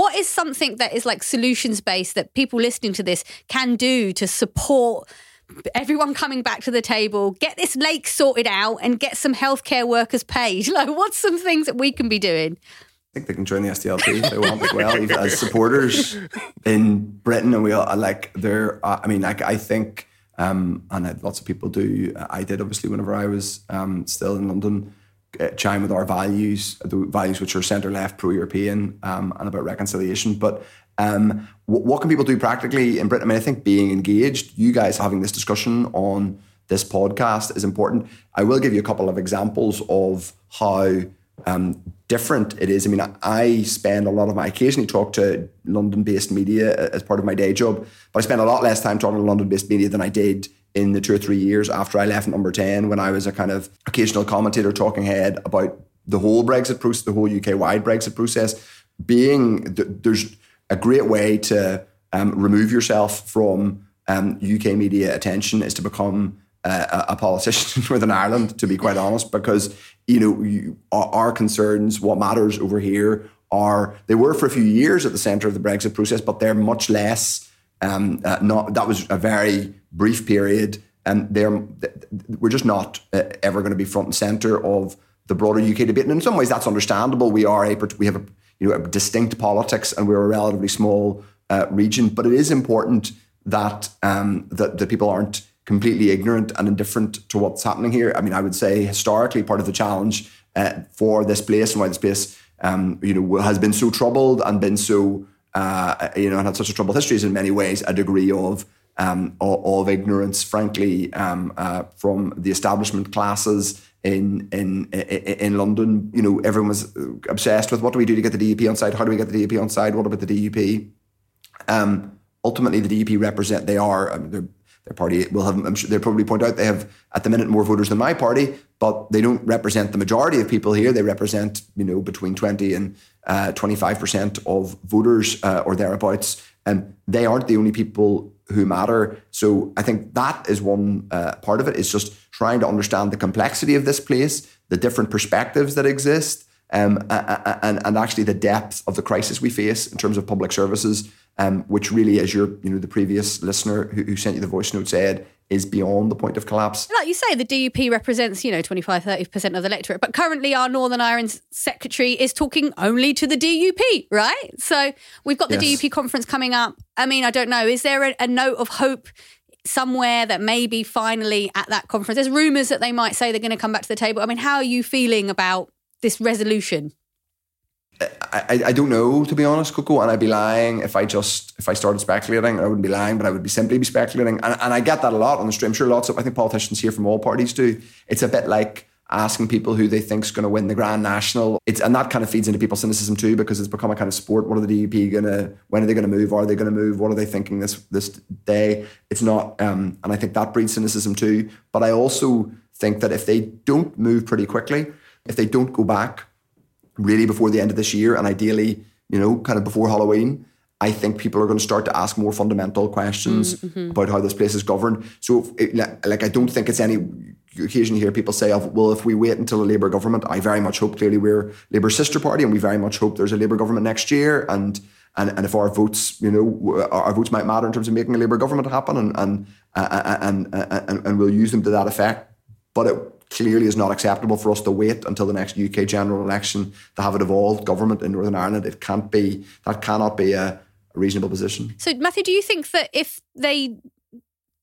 What is something that is like solutions-based that people listening to this can do to support everyone coming back to the table, get this lake sorted out and get some healthcare workers paid? Like, what's some things that we can be doing? I think they can join the S D L P if they want as well, even as supporters in Britain. And we all, like, they're, I mean, like, I think, um, and lots of people do, I did obviously whenever I was um, still in London, uh, chime with our values, the values which are centre-left, pro-European, um, and about reconciliation. But um, what, what can people do practically in Britain? I mean, I think being engaged, you guys having this discussion on this podcast is important. I will give you a couple of examples of how Um, different it is. I mean, I, I spend a lot of my, occasionally talk to London-based media as part of my day job, but I spend a lot less time talking to London-based media than I did in the two or three years after I left Number ten, when I was a kind of occasional commentator talking head about the whole Brexit process, the whole U K-wide Brexit process. Being, th- there's a great way to um, remove yourself from um, U K media attention is to become uh, a, a politician in Northern Ireland, to be quite honest, because you know, you, our concerns, what matters over here are, they were for a few years at the centre of the Brexit process, but they're much less, um, uh, not, that was a very brief period. And they're, we're just not uh, ever going to be front and centre of the broader U K debate. And in some ways that's understandable. We are a, we have a, you know, a distinct politics and we're a relatively small uh, region, but it is important that, um, that, that people aren't completely ignorant and indifferent to what's happening here. I mean, I would say historically part of the challenge uh, for this place and why this place, um, you know, has been so troubled and been so, uh, you know, and had such a troubled history is in many ways a degree of um, of ignorance, frankly, um, uh, from the establishment classes in in in London. You know, everyone was obsessed with what do we do to get the D U P on side? How do we get the D U P on side? What about the D U P? Um, ultimately, the D U P represent they are. I mean, they're, Their party will have, I'm sure they'll probably point out they have at the minute more voters than my party, but they don't represent the majority of people here. They represent, you know, between twenty and uh, twenty-five percent of voters uh, or thereabouts. And they aren't the only people who matter. So I think that is one uh, part of it. It's just trying to understand the complexity of this place, the different perspectives that exist, um, and, and actually the depth of the crisis we face in terms of public services. Um, which really, as your, you know, the previous listener who, who sent you the voice note said, is beyond the point of collapse. Like you say, the D U P represents, you know, twenty-five, thirty percent of the electorate, but currently our Northern Ireland secretary is talking only to the D U P, right? So we've got the yes. D U P conference coming up. I mean, I don't know, is there a, a note of hope somewhere that maybe finally at that conference, there's rumours that they might say they're going to come back to the table. I mean, how are you feeling about this resolution? I, I don't know, to be honest, Coco, and I'd be lying if I just, if I started speculating. I wouldn't be lying, but I would be simply be speculating. And, and I get that a lot on the stream. I'm sure lots of, I think politicians here from all parties do. It's a bit like asking people who they think's going to win the Grand National. It's, and that kind of feeds into people's cynicism too, because it's become a kind of sport. What are the D U P going to, when are they going to move? Are they going to move? What are they thinking this this day? It's not, um, and I think that breeds cynicism too. But I also think that if they don't move pretty quickly, if they don't go back, really before the end of this year and ideally, you know, kind of before Halloween, I think people are going to start to ask more fundamental questions mm-hmm. about how this place is governed. So, it, like, I don't think it's any... You occasionally hear people say, well, if we wait until a Labour government, I very much hope, clearly we're Labour's sister party and we very much hope there's a Labour government next year and and, and if our votes, you know, our votes might matter in terms of making a Labour government happen and and, uh, and, and, and we'll use them to that effect. But it clearly is not acceptable for us to wait until the next U K general election to have a devolved government in Northern Ireland. It can't be, that cannot be a, a reasonable position. So Matthew, do you think that if they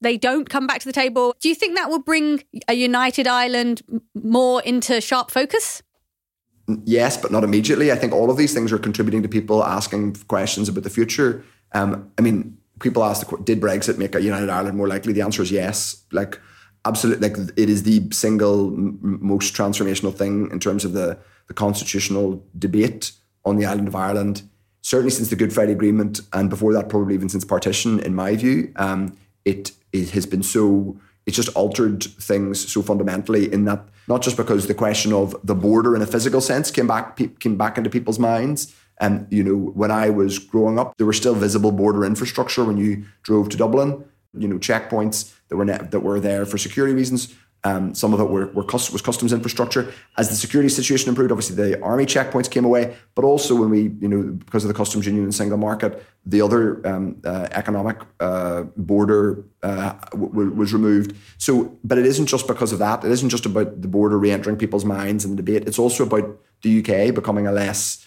they don't come back to the table, do you think that will bring a united Ireland more into sharp focus? Yes, but not immediately. I think all of these things are contributing to people asking questions about the future. Um, I mean, people ask, the, did Brexit make a united Ireland more likely? The answer is yes. Like, absolutely, like it is the single most transformational thing in terms of the, the constitutional debate on the island of Ireland, certainly since the Good Friday Agreement and before that, probably even since partition, in my view. Um, it, it has been so, it's just altered things so fundamentally in that, not just because the question of the border in a physical sense came back pe- came back into people's minds. And, you know, when I was growing up, there was still visible border infrastructure when you drove to Dublin, you know, checkpoints that were ne- that were there for security reasons. Um, some of it were, were cust- was customs infrastructure. As the security situation improved, obviously the army checkpoints came away, but also when we, you know, because of the customs union and single market, the other um, uh, economic uh, border uh, w- w- was removed. So, but it isn't just because of that. It isn't just about the border re-entering people's minds and debate. It's also about the U K becoming a less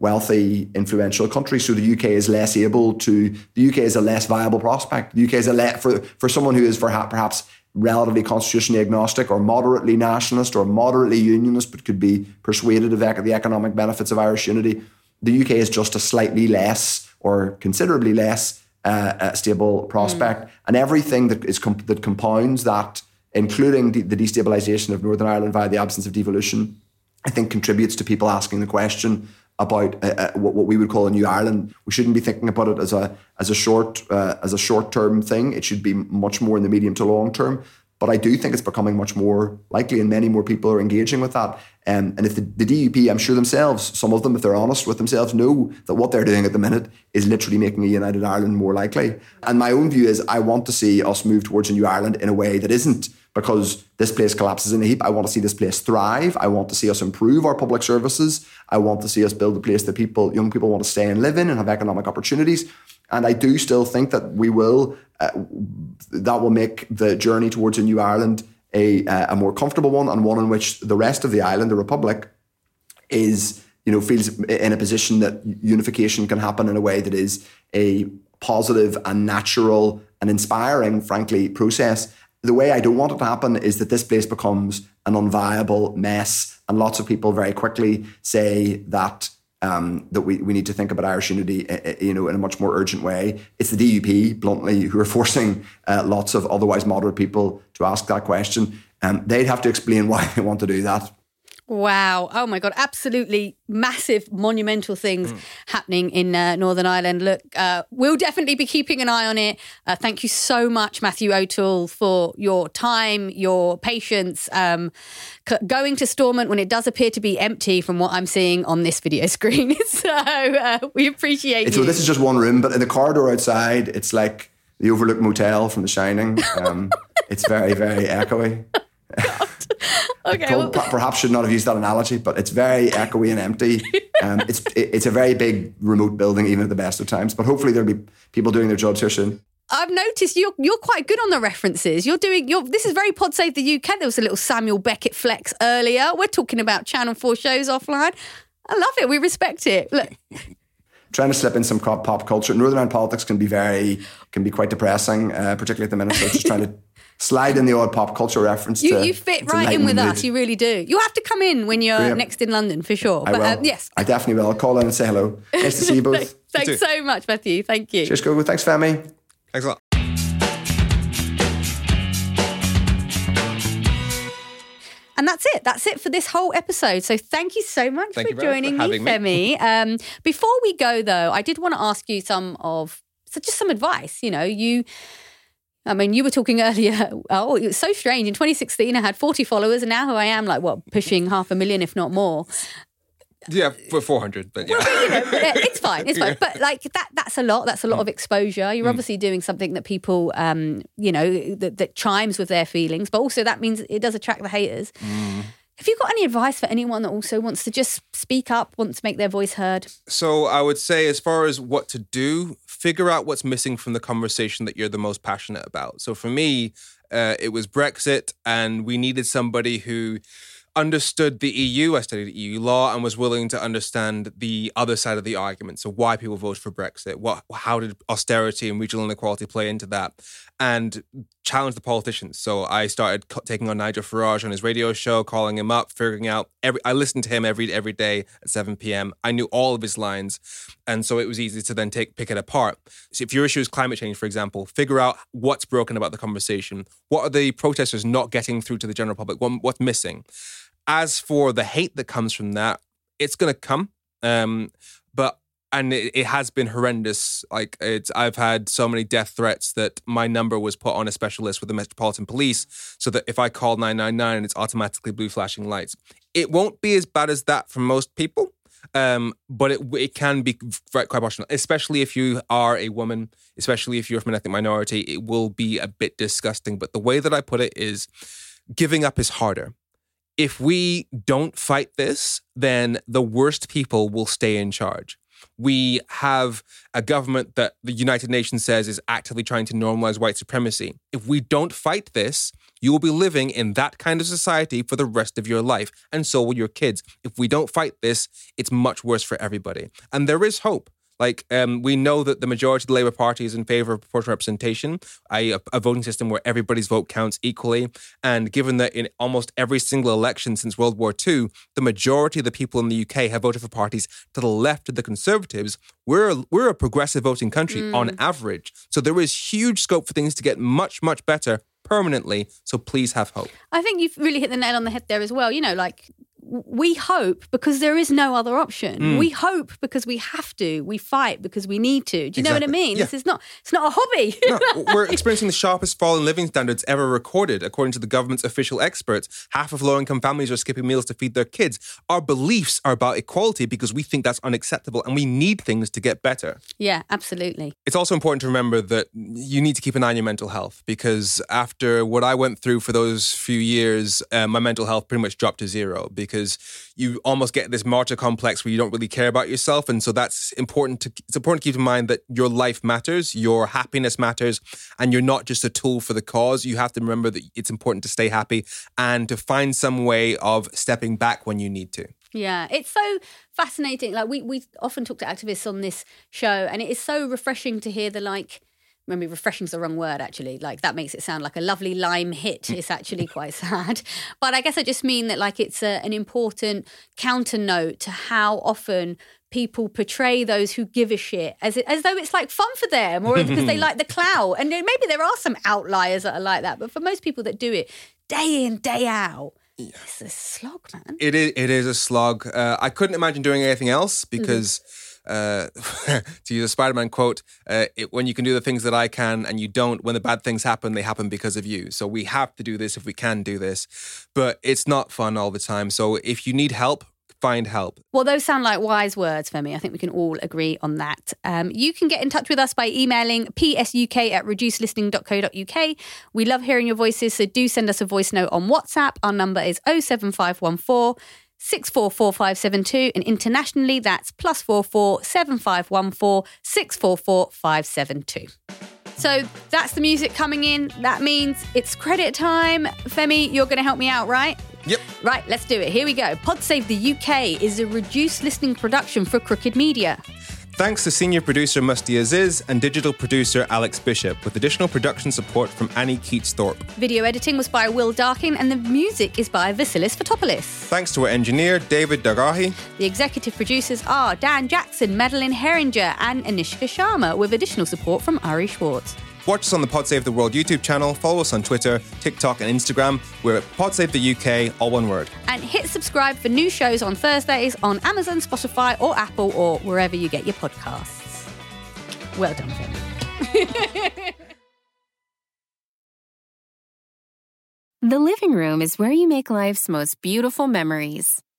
wealthy, influential country. So the U K is less able to, the U K is a less viable prospect. The U K is a le- for, for someone who is perhaps relatively constitutionally agnostic or moderately nationalist or moderately unionist, but could be persuaded of the economic benefits of Irish unity. The U K is just a slightly less or considerably less uh, uh, stable prospect. Mm. And everything that is comp- that compounds that, including de- the destabilisation of Northern Ireland via the absence of devolution, I think contributes to people asking the question about uh, uh, what, what we would call a new Ireland. We shouldn't be thinking about it as a as a short uh, as a short term thing. It should be much more in the medium to long term. But I do think it's becoming much more likely, and many more people are engaging with that. Um, and if the, the D U P, I'm sure themselves, some of them, if they're honest with themselves, know that what they're doing at the minute is literally making a united Ireland more likely. And my own view is I want to see us move towards a new Ireland in a way that isn't because this place collapses in a heap. I want to see this place thrive. I want to see us improve our public services. I want to see us build a place that people, young people want to stay and live in and have economic opportunities. And I do still think that we will, uh, that will make the journey towards a new Ireland a uh, a more comfortable one, and one in which the rest of the island, the Republic, is, you know, feels in a position that unification can happen in a way that is a positive and natural and inspiring, frankly, process. The way I don't want it to happen is that this place becomes an unviable mess, and lots of people very quickly say that Um, that we, we need to think about Irish unity, uh, you know, in a much more urgent way. It's the D U P, bluntly, who are forcing uh, lots of otherwise moderate people to ask that question. Um, they'd have to explain why they want to do that. Wow. Oh, my God. Absolutely massive, monumental things mm. happening in uh, Northern Ireland. Look, uh, we'll definitely be keeping an eye on it. Uh, thank you so much, Matthew O'Toole, for your time, your patience, um, c- going to Stormont when it does appear to be empty from what I'm seeing on this video screen. so uh, we appreciate it. So this is just one room, but in the corridor outside, it's like the Overlook Motel from The Shining. Um, it's very, very echoey. Okay, well, perhaps should not have used that analogy, but it's very echoey and empty. Um, it's it's a very big remote building, even at the best of times. But hopefully there'll be people doing their jobs here soon. I've noticed you're you're quite good on the references. You're doing your this is very Pod Save the U K. There was a little Samuel Beckett flex earlier. We're talking about Channel Four shows offline. I love it. We respect it. Look. Trying to slip in some pop culture. Northern Ireland politics can be very can be quite depressing, uh, particularly at the minute. So just trying to. Slide in the old pop culture reference. You, to, you fit right in with mood. Us. You really do. You'll have to come in when you're Great. Next in London for sure. I but, will. Um, yes, I definitely will. I'll call in and say hello. Nice to see you both. Thanks you so much, Matthew. Thank you. Cheers, Coco. Thanks, Femi. Thanks a lot. And that's it. That's it for this whole episode. So thank you so much thank for joining for me, Femi. Me. Um, before we go, though, I did want to ask you some of so just some advice. You know, you. I mean, you were talking earlier, oh, it was so strange. In twenty sixteen, I had forty followers, and now who I am, like, what, pushing half a million, if not more. Yeah, for four hundred, but yeah. Well, you know, it's fine, it's fine. Yeah. But, like, that that's a lot. That's a lot of exposure. You're mm. obviously doing something that people, um, you know, that, that chimes with their feelings, but also that means it does attract the haters. Mm. Have you got any advice for anyone that also wants to just speak up, wants to make their voice heard? So I would say, as far as what to do, figure out what's missing from the conversation that you're the most passionate about. So for me, uh, it was Brexit, and we needed somebody who understood the E U. I studied E U law and was willing to understand the other side of the argument. So why people voted for Brexit, what, how did austerity and regional inequality play into that, and challenge the politicians. So I started taking on Nigel Farage on his radio show, calling him up, figuring out every, I listened to him every every day at seven p.m. I knew all of his lines. And so it was easy to then take pick it apart. So if your issue is climate change, for example, figure out what's broken about the conversation. What are the protesters not getting through to the general public? What, what's missing? As for the hate that comes from that, it's going to come. Um, but, and it, it has been horrendous. Like, it's, I've had so many death threats that my number was put on a special list with the Metropolitan Police so that if I call nine nine nine, it's automatically blue flashing lights. It won't be as bad as that for most people. Um, but it it can be quite emotional, especially if you are a woman, especially if you're from an ethnic minority. It will be a bit disgusting. But the way that I put it is giving up is harder. If we don't fight this, then the worst people will stay in charge. We have a government that the United Nations says is actively trying to normalize white supremacy. If we don't fight this, you will be living in that kind of society for the rest of your life, and so will your kids. If we don't fight this, it's much worse for everybody. And there is hope. Like, um, we know that the majority of the Labour Party is in favour of proportional representation, that is a, a voting system where everybody's vote counts equally. And given that in almost every single election since World War Two, the majority of the people in the U K have voted for parties to the left of the Conservatives, we're a, we're a progressive voting country mm. on average. So there is huge scope for things to get much, much better permanently. So please have hope. I think you've really hit the nail on the head there as well. You know, like... We hope because there is no other option. Mm. We hope because we have to. We fight because we need to. Do you exactly. know what I mean? Yeah. This is not, it's not a hobby. No, we're experiencing the sharpest fall in living standards ever recorded, according to the government's official experts. Half of low-income families are skipping meals to feed their kids. Our beliefs are about equality because we think that's unacceptable and we need things to get better. Yeah, absolutely. It's also important to remember that you need to keep an eye on your mental health, because after what I went through for those few years, uh, my mental health pretty much dropped to zero because because you almost get this martyr complex where you don't really care about yourself. And so that's important to, it's important to keep in mind that your life matters, your happiness matters, and you're not just a tool for the cause. You have to remember that it's important to stay happy and to find some way of stepping back when you need to. Yeah, it's so fascinating. Like we, we often talk to activists on this show, and it is so refreshing to hear the like, maybe refreshing's the wrong word, actually. Like, that makes it sound like a lovely lime hit. It's actually quite sad. But I guess I just mean that, like, it's a, an important counter note to how often people portray those who give a shit as, as though it's, like, fun for them or because they like the clout. And maybe there are some outliers that are like that. But for most people that do it day in, day out, yeah. It's a slog, man. It is, it is a slog. Uh, I couldn't imagine doing anything else because... Mm. Uh, to use a Spider-Man quote, uh, it, when you can do the things that I can and you don't, when the bad things happen, they happen because of you. So we have to do this if we can do this. But it's not fun all the time. So if you need help, find help. Well, those sound like wise words, Femi. I think we can all agree on that. Um, you can get in touch with us by emailing p s u k at reduced listening dot co dot u k. We love hearing your voices, so do send us a voice note on WhatsApp. Our number is oh seven five one four six four four five seven two, and internationally that's plus four four seven five one four six four four five seven two. So that's the music coming in. That means it's credit time. Femi, you're going to help me out, right? Yep. Right, let's do it. Here we go. Pod Save the U K is a reduced listening production for Crooked Media. Thanks to senior producer Musty Aziz and digital producer Alex Bishop, with additional production support from Annie Keats-Thorpe. Video editing was by Will Darkin, and the music is by Vasilis Fotopoulos. Thanks to our engineer, David Dagahi. The executive producers are Dan Jackson, Madeline Herringer and Anishka Sharma, with additional support from Ari Schwartz. Watch us on the Pod Save the World YouTube channel. Follow us on Twitter, TikTok and Instagram. We're at Pod Save the U K, all one word. And hit subscribe for new shows on Thursdays on Amazon, Spotify or Apple or wherever you get your podcasts. Well done, Femi. The living room is where you make life's most beautiful memories.